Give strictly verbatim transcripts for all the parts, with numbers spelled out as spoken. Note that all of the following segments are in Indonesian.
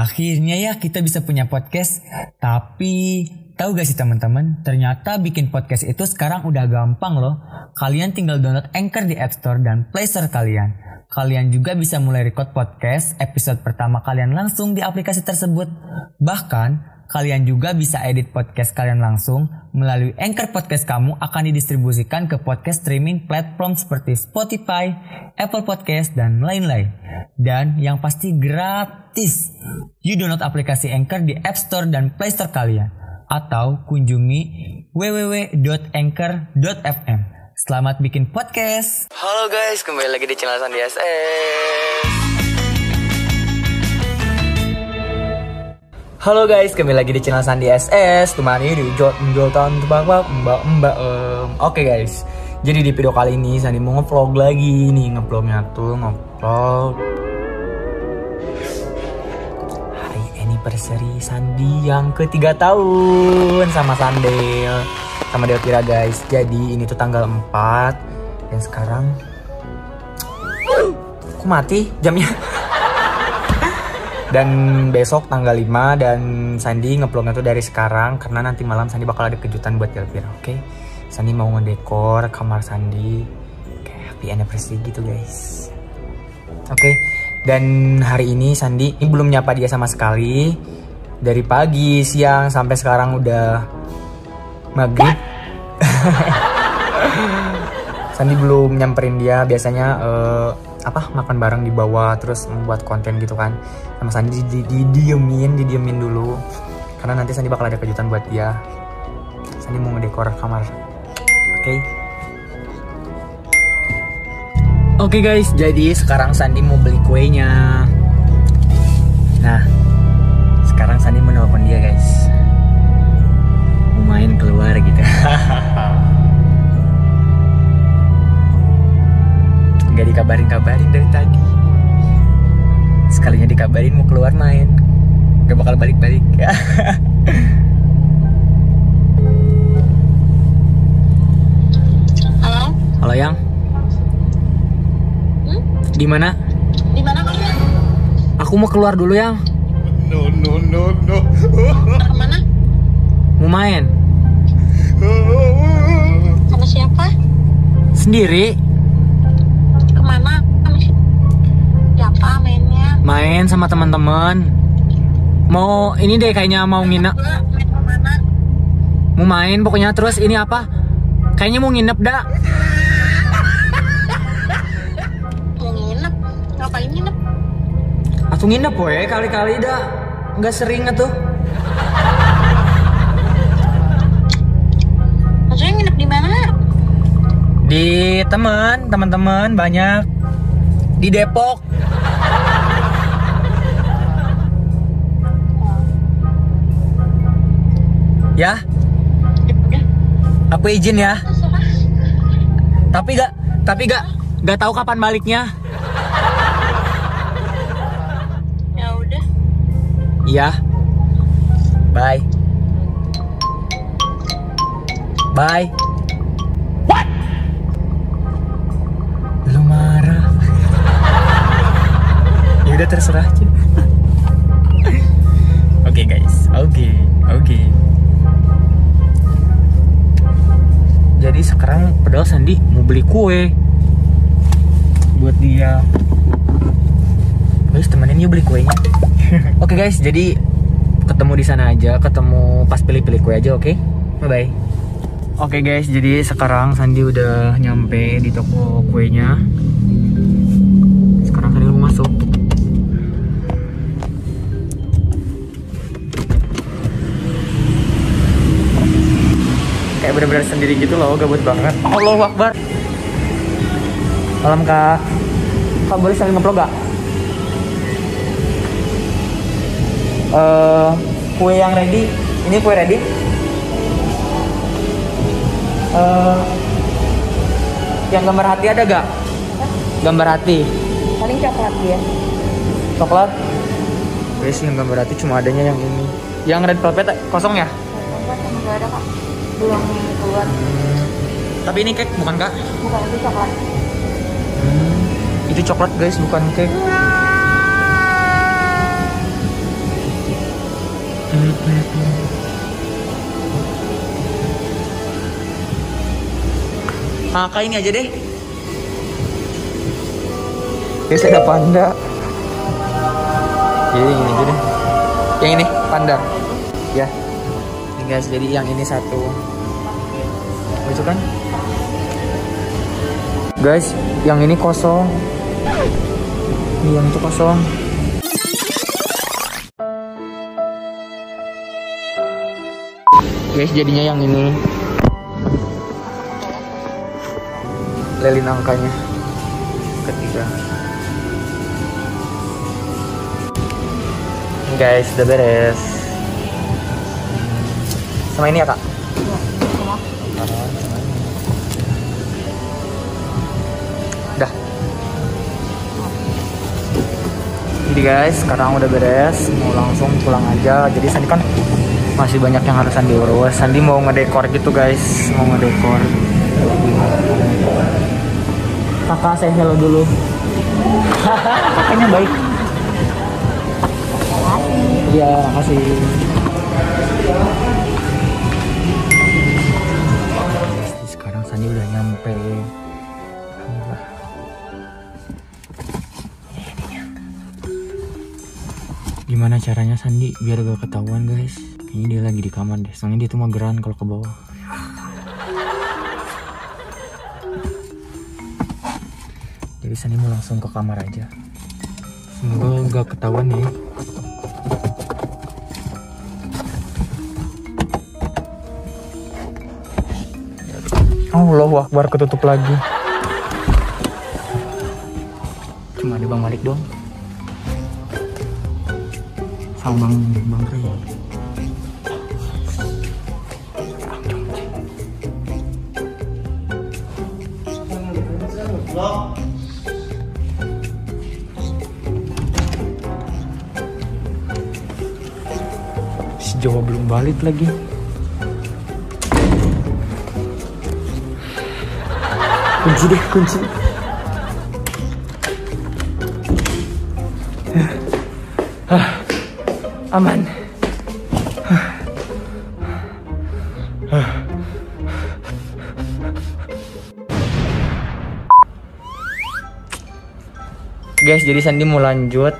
Akhirnya ya kita bisa punya podcast. Tapi tahu gak sih teman-teman, ternyata bikin podcast itu sekarang udah gampang loh. Kalian tinggal download Anchor di App Store dan Play Store kalian. Kalian juga bisa mulai record podcast episode pertama kalian langsung di aplikasi tersebut. Bahkan kalian juga bisa edit podcast kalian langsung melalui Anchor. Podcast kamu akan didistribusikan ke podcast streaming platform seperti Spotify, Apple Podcast, dan lain-lain. Dan yang pasti gratis. You download aplikasi Anchor di App Store dan Play Store kalian. Atau kunjungi double-u double-u double-u dot anchor dot f m. Selamat bikin podcast. Halo guys, kembali lagi di channel Sandi S S. Halo guys, kembali lagi di channel Sandi S S. Temani di Ugot Ngul Town Mbak Mbak. Oke guys, jadi di video kali ini Sandi mau nge-vlog lagi nih. Nge-vlognya tuh nge-vlog hari anniversary Sandi yang ketiga tahun sama Sandel, sama Delphira guys. Jadi ini tuh tanggal empat. Dan sekarang aku mati jamnya. Dan besok tanggal lima, dan Sandi ngeplongnya tuh dari sekarang karena nanti malam Sandi bakal ada kejutan buat Jalvira, oke? Okay? Sandi mau ngedekor kamar Sandi kayak happy anniversary gitu guys, oke? Okay? Dan hari ini Sandi ini belum nyapa dia sama sekali dari pagi, siang sampai sekarang udah maghrib. Sandi belum nyamperin dia, biasanya uh, apa makan bareng di bawah terus membuat konten gitu kan. Sama Sandi didiemin didiemin dulu karena nanti Sandi bakal ada kejutan buat dia. Sandi mau ngedekor kamar, oke okay? Oke okay guys, jadi sekarang Sandi mau beli kuenya. Nah sekarang Sandi menelpon dia guys, mau main keluar gitu. Gak dikabarin-kabarin dari tadi. Sekalinya dikabarin mau keluar main, gak bakal balik-balik. Halo? Halo yang? Hmm? Di mana? Di mana kalian? Aku mau keluar dulu yang. No no no no. Keluar kemana? Mau main. Sama siapa? Sendiri. Mana? Siapa mainnya? Main sama teman-teman. Mau ini deh kayaknya mau nginep. Main kemana? Mau main pokoknya, terus ini apa? Kayaknya mau nginep dah. Mau nginep? Ngapain nginep? Aku nginep weh kali-kali dah. Nggak sering tuh. Maksudnya nginep di mana? Di teman, teman-teman banyak di Depok. Ya? Aku izin ya. Tapi gak, tapi gak, gak tahu kapan baliknya. Ya udah. Iya. Bye. Bye. Udah terserah aja. Oke okay guys, oke, okay. oke. Okay. Jadi sekarang padahal Sandi mau beli kue buat dia. Guys temenin yuk beli kuenya. Oke okay guys, jadi ketemu di sana aja, ketemu pas pilih-pilih kue aja, oke? Okay? Bye bye. Oke okay guys, jadi sekarang Sandi udah nyampe di toko kuenya. Sekarang Sandi mau masuk. Bener-bener sendiri gitu loh, gabut banget. Allahu Akbar. Malam kak, kak boleh sambil ngeplog gak? Uh, kue yang ready, ini kue ready. Uh, yang gambar hati ada gak? Gambar hati. Paling coklat ya. Coklat? Guys yang gambar hati cuma adanya yang ini. Yang red velvet kosong ya? Gak ada kak. Belum keluar. Tapi ini cake bukan kak? Bukan, itu coklat. Hmm, itu coklat guys, bukan cake. baik-baiknya. Kakak ini aja deh. Guys, ada panda. Jadi ini aja deh. Yang ini panda. Ya. Ini guys, jadi yang ini satu. Lucu kan? Guys, yang ini kosong. Ini yang itu kosong. Guys, jadinya yang ini. Lelin angkanya ketiga. Guys, udah beres. Sama ini ya, Kak? Jadi guys, sekarang udah beres, mau langsung pulang aja. Jadi Sandi kan masih banyak yang harus Sandi urus. Sandi mau ngedekor gitu guys, mau ngedekor. Kakak saya hello dulu. Kakaknya baik. Iya, makasih. Sekarang Sandi udah nyampe. Gimana caranya Sandi biar gak ketahuan guys? Kayaknya dia lagi di kamar deh. Soalnya dia tuh mageran kalau ke bawah. Jadi Sandi mau langsung ke kamar aja. Semoga gak ketahuan ya. Allahu Akbar, ketutup lagi. Cuma ada Bang Malik doang. Sama Bang Bang Rey. Si Jawa belum balik lagi. Kunci deh, kunci. Ah. Aman. Guys, jadi Sandi mau lanjut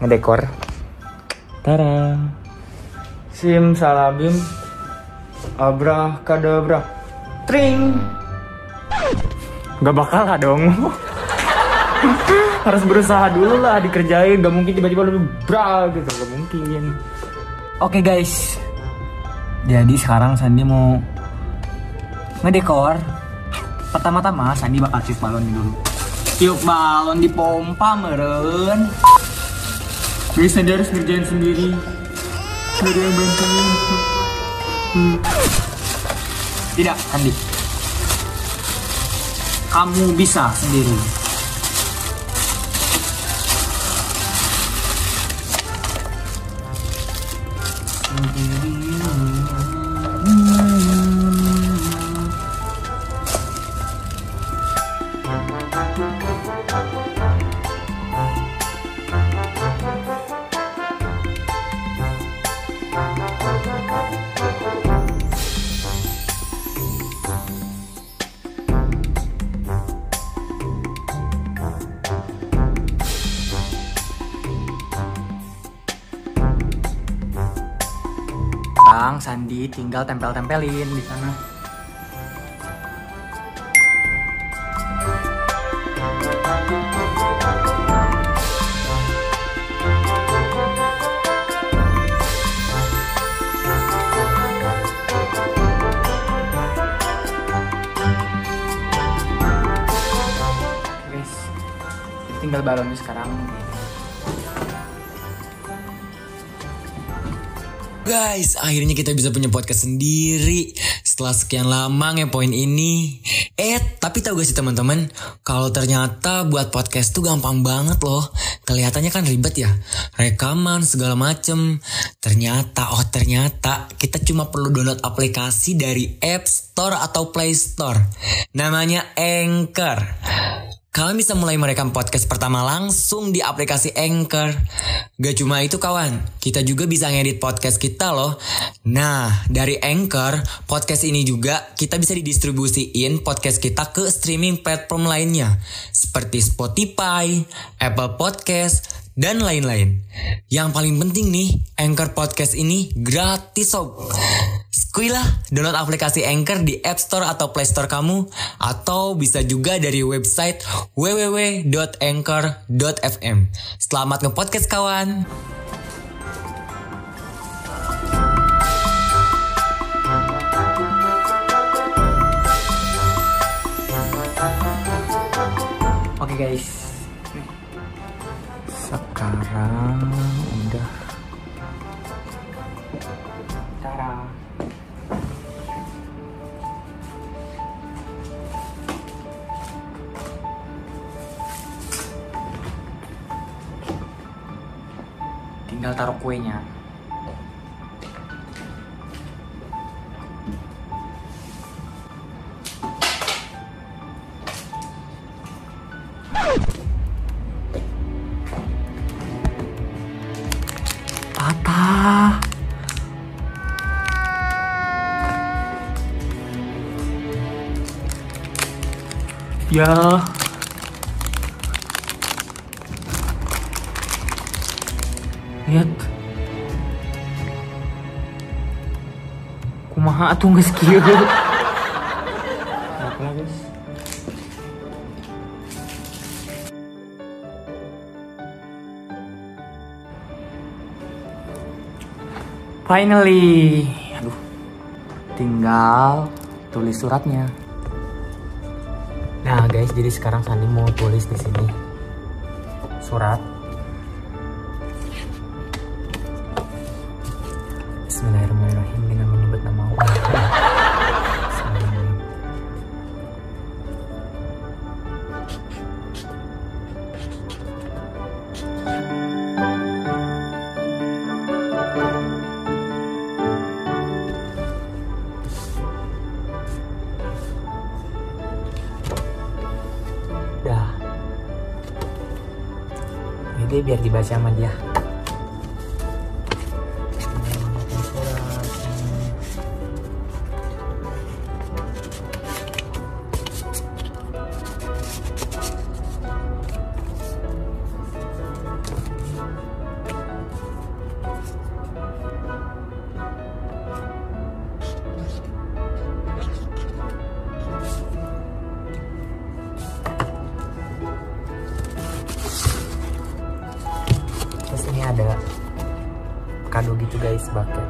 ngedekor. Tara. Sim salabim. Abrakadabra. Tring. Gak bakal lah dong. Harus berusaha dulu lah, dikerjain. Gak mungkin tiba-tiba lebih bra gitu, gak mungkin. Oke guys, jadi sekarang Sandi mau ngedekor. Pertama-tama Sandi bakal tiup balon dulu. Tiup balon di pompa meren. Jadi Sandi harus ngerjain sendiri. Gak ada yang bantuin. hmm. Tidak, Sandi, kamu bisa sendiri. Sandi tinggal tempel-tempelin di sana. Guys, tinggal balonnya sekarang. Guys, akhirnya kita bisa punya podcast sendiri setelah sekian lama ngepoin ini. Eh, tapi tahu gak sih teman-teman, kalau ternyata buat podcast tuh gampang banget loh. Kelihatannya kan ribet ya, rekaman segala macem. Ternyata, oh ternyata kita cuma perlu download aplikasi dari App Store atau Play Store. Namanya Anchor. Kalian bisa mulai merekam podcast pertama langsung di aplikasi Anchor. Gak cuma itu kawan, kita juga bisa ngedit podcast kita loh. Nah, dari Anchor, podcast ini juga kita bisa didistribusiin podcast kita ke streaming platform lainnya. Seperti Spotify, Apple Podcast, dan lain-lain. Yang paling penting nih, Anchor Podcast ini gratis sob. Kuilah, download aplikasi Anchor di App Store atau Play Store kamu, atau bisa juga dari website w w w dot anchor dot f m. Selamat nge-podcast kawan. Oke guys, sekarang udah cara tinggal taruh kuenya. Patah. Ya. Lihat, kumaha atuh geus kieu. Finally, aduh, tinggal tulis suratnya. Nah guys, jadi sekarang Sandi mau tulis di sini surat. Bismillahirrahmanirrahim, dengan menyebut nama Allah. Dah. Jadi biar dibaca sama dia. Ada kado gitu guys, bucket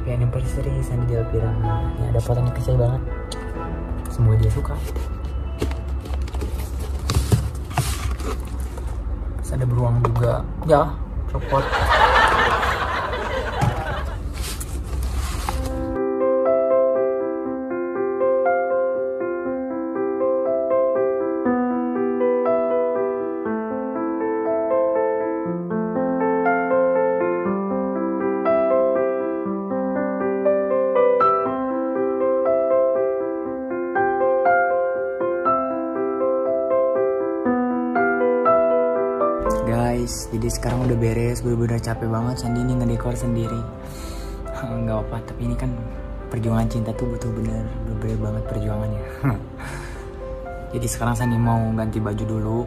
happy anniversary Sandi Delphira. Ini ada fotonya kecil banget, semua dia suka. Terus ada beruang juga ya, coklat. Guys, jadi sekarang udah beres, bener-bener capek banget Sandi ini ngedekor sendiri. Nggak apa-apa, tapi ini kan perjuangan cinta tuh butuh bener, bener banget perjuangannya. Jadi sekarang Sandi mau ganti baju dulu.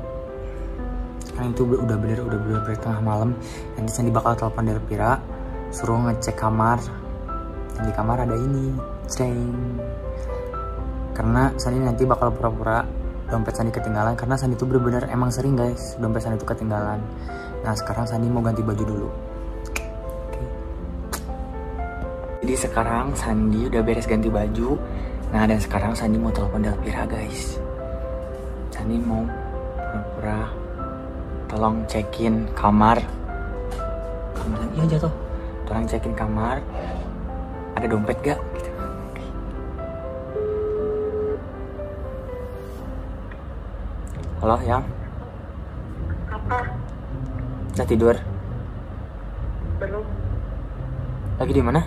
Karena itu udah bener, udah bener-bener tengah malam. Nanti Sandi bakal telepon Delphira, suruh ngecek kamar. Dan di kamar ada ini, ceng. Karena Sandi nanti bakal pura-pura dompet Sandi ketinggalan, karena Sandi itu bener-bener emang sering guys dompet Sandi itu ketinggalan. Nah sekarang Sandi mau ganti baju dulu. Okay. Jadi sekarang Sandi udah beres ganti baju. Nah dan sekarang Sandi mau telepon Delphira guys. Sandi mau pura-pura tolong cekin kamar. Kamar Sandi aja tuh. Tolong cekin kamar. Ada dompet gak? Gitu. Halo, yang? Apa? Udah tidur? Belum. Lagi di mana?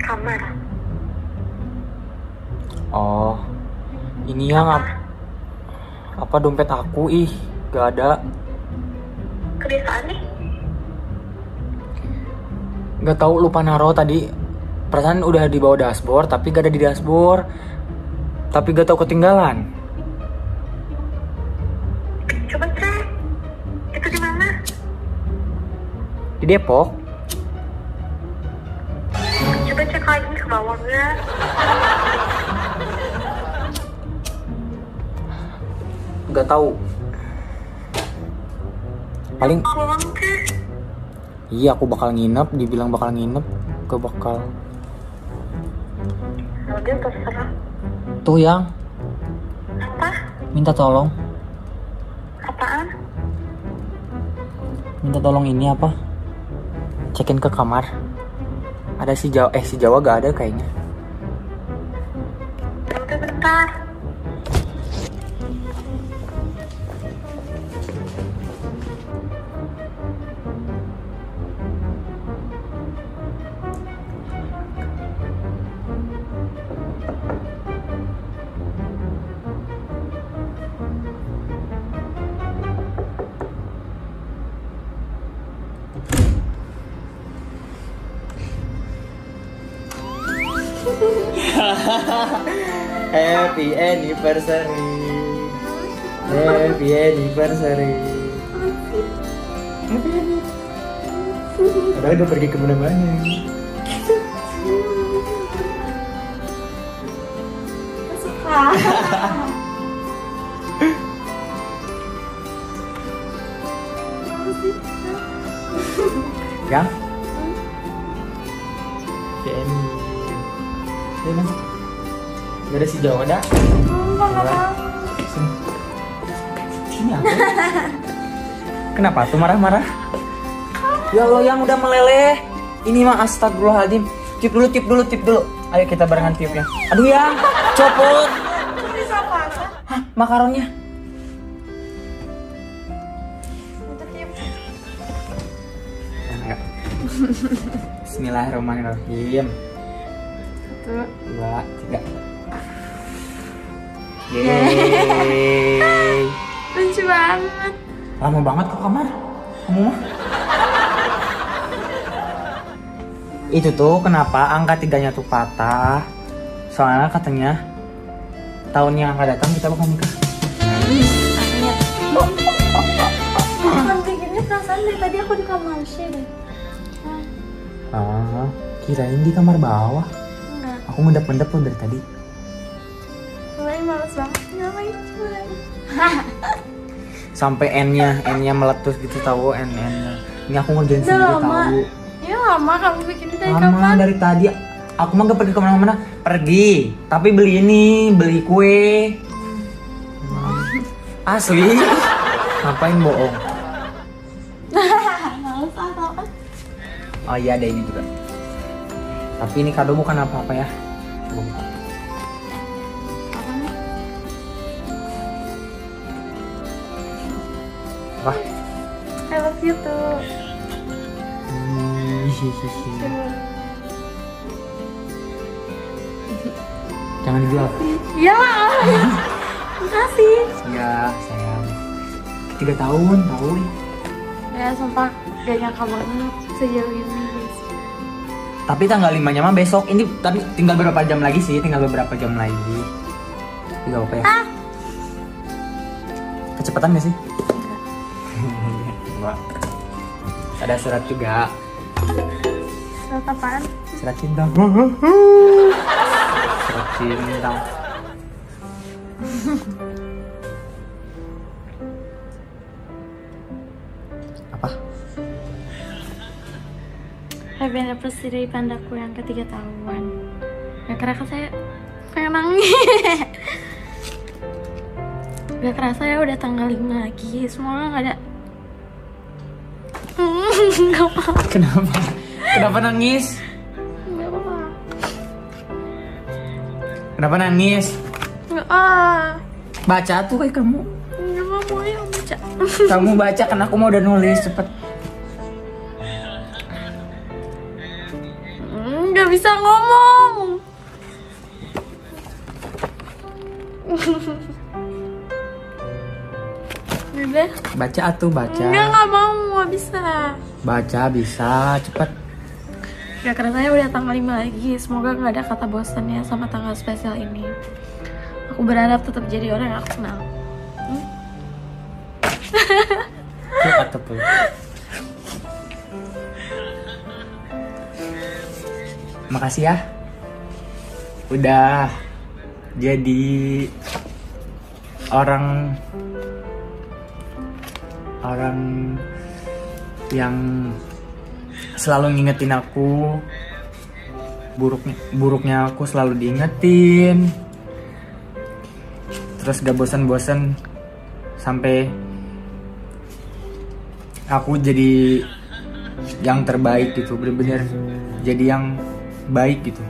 Kamar. Oh, Ini yang apa? Apa dompet aku? Ih, gak ada. Kebiasaan nih? Gak tau, lupa naro tadi. Perasaan udah di bawah dashboard, tapi gak ada di dashboard. Tapi gak tau ketinggalan. Coba cek. Itu di mana? Di Depok. Coba cek lagi ke bawahnya. Gak tahu. Paling iya, aku bakal nginep, dibilang bakal nginep, gak bakal. Udah terserah. Tuh yang. Apa? Minta tolong. Apaan? Minta tolong ini apa? Cekin ke kamar. Ada si Jawa, eh si Jawa gak ada kayaknya. Bentar. bentar. Happy anniversary. Happy anniversary. Happy anniversary. Padahal udah pergi kemana-mana. Suka. Ya? Happy anniversary. Ya, masuk. Gak ada si Jawa, dah. Enggak, enggak tahu. Sini. Sini aku. Kenapa tuh marah-marah? Ya Allah, yang udah meleleh. Ini mah astagfirullahaladzim. Tip dulu, tip dulu, tip dulu. Ayo kita barengan tiupnya. Aduh ya, copot. Hah, makaronnya. Bismillahirrahmanirrahim. Tuh. Dua, tiga. Yeay. Lucu banget. Lama banget ke kamar kamu. Itu tuh kenapa angka tiganya tuh patah. Soalnya katanya tahun yang akan datang kita bakal nikah. Nanti gini perasaan dari tadi aku di kamar sih. Ah, kirain di kamar bawah. Aku mendap-mendap loh dari tadi. Mulai males banget ngapain cuma. Sampai N-nya, N-nya meletus gitu tahu, N-N-nya. Ini aku ngerjain udah sendiri tahu. Ya lama kamu bikin dari lama, kapan? Dari tadi. Aku mah gak pergi kemana-mana. Pergi, tapi beli ini, beli kue. Hmm. Asli? Ngapain bohong? Males atau apa? Oh iya ada ini juga. Tapi ini kado bukan apa-apa ya. Bukan. Apa? I love you too. Jangan dijual. Ya. Makasih. Ya, sayang. Tiga tahun, tahu. Ya, sumpah gak nyangka banget sejauh ini. Tapi tanggal lima nya mah besok, ini tapi tinggal beberapa jam lagi sih, tinggal beberapa jam lagi. Gak apa ya? Ah. Kecepatan gak sih? Enggak. Ada surat juga. Surat apaan? Surat cinta. Surat cinta. Apa? Happy anniversary pandaku yang ketiga tahunan. Gak kerasa saya pengen nangis. Gak kerasa ya udah tanggal lima lagi. Semoga gak ada. Gak apa. Kenapa? Kenapa nangis? Gak apa. Kenapa nangis? Gak ah. Baca tuh kayak kamu. Gak mau ya baca. Kamu baca kan aku mau udah nulis cepet. Gak bisa ngomong. Udah. Baca atuh, baca. Enggak, enggak mau, enggak bisa. Baca bisa, cepet. Ya karena udah tanggal lima lagi. Semoga enggak ada kata bosannya sama tanggal spesial ini. Aku berharap tetap jadi orang yang aku kenal. Hmm? Kata pun. Makasih ya. Udah jadi orang orang yang selalu ngingetin aku, buruknya buruknya aku selalu diingetin, terus gak bosan-bosan sampai aku jadi yang terbaik gitu, bener-bener jadi yang baik gitu.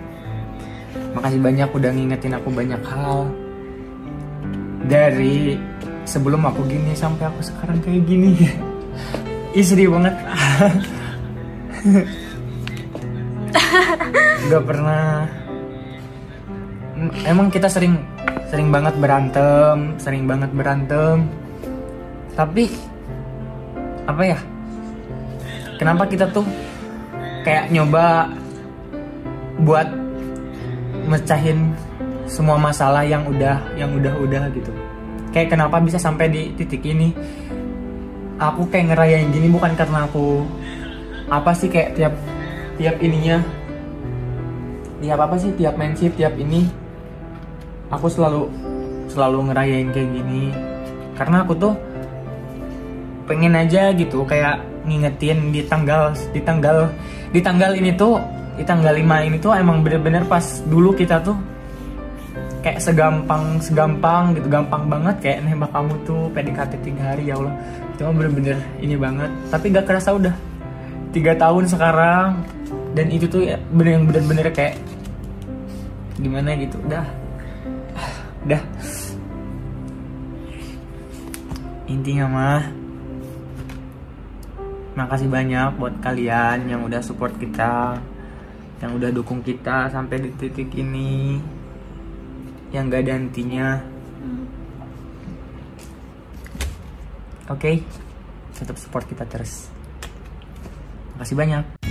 Makasih banyak udah ngingetin aku banyak hal, dari sebelum aku gini sampai aku sekarang kayak gini. Istri banget. Gak pernah. Emang kita sering sering banget berantem, sering banget berantem. Tapi apa ya? Kenapa kita tuh kayak nyoba buat mecahin semua masalah yang udah yang udah-udah gitu. Kayak kenapa bisa sampai di titik ini? Aku kayak ngerayain gini bukan karena aku apa sih, kayak tiap tiap ininya tiap apa sih tiap mensi tiap ini aku selalu selalu ngerayain kayak gini karena aku tuh pengen aja gitu kayak ngingetin di tanggal di tanggal di tanggal ini tuh di tanggal lima ini tuh emang bener-bener pas dulu kita tuh kayak segampang segampang gitu gampang banget kayak nembak kamu tuh P D K T tiga hari. Ya Allah, itu bener-bener ini banget, tapi gak kerasa udah tiga tahun sekarang. Dan itu tuh bener-bener kayak gimana gitu. Udah Udah intinya mah makasih banyak buat kalian yang udah support kita, yang udah dukung kita sampai di titik ini yang gak ada hentinya. Oke okay. Tetap support kita terus. Makasih banyak.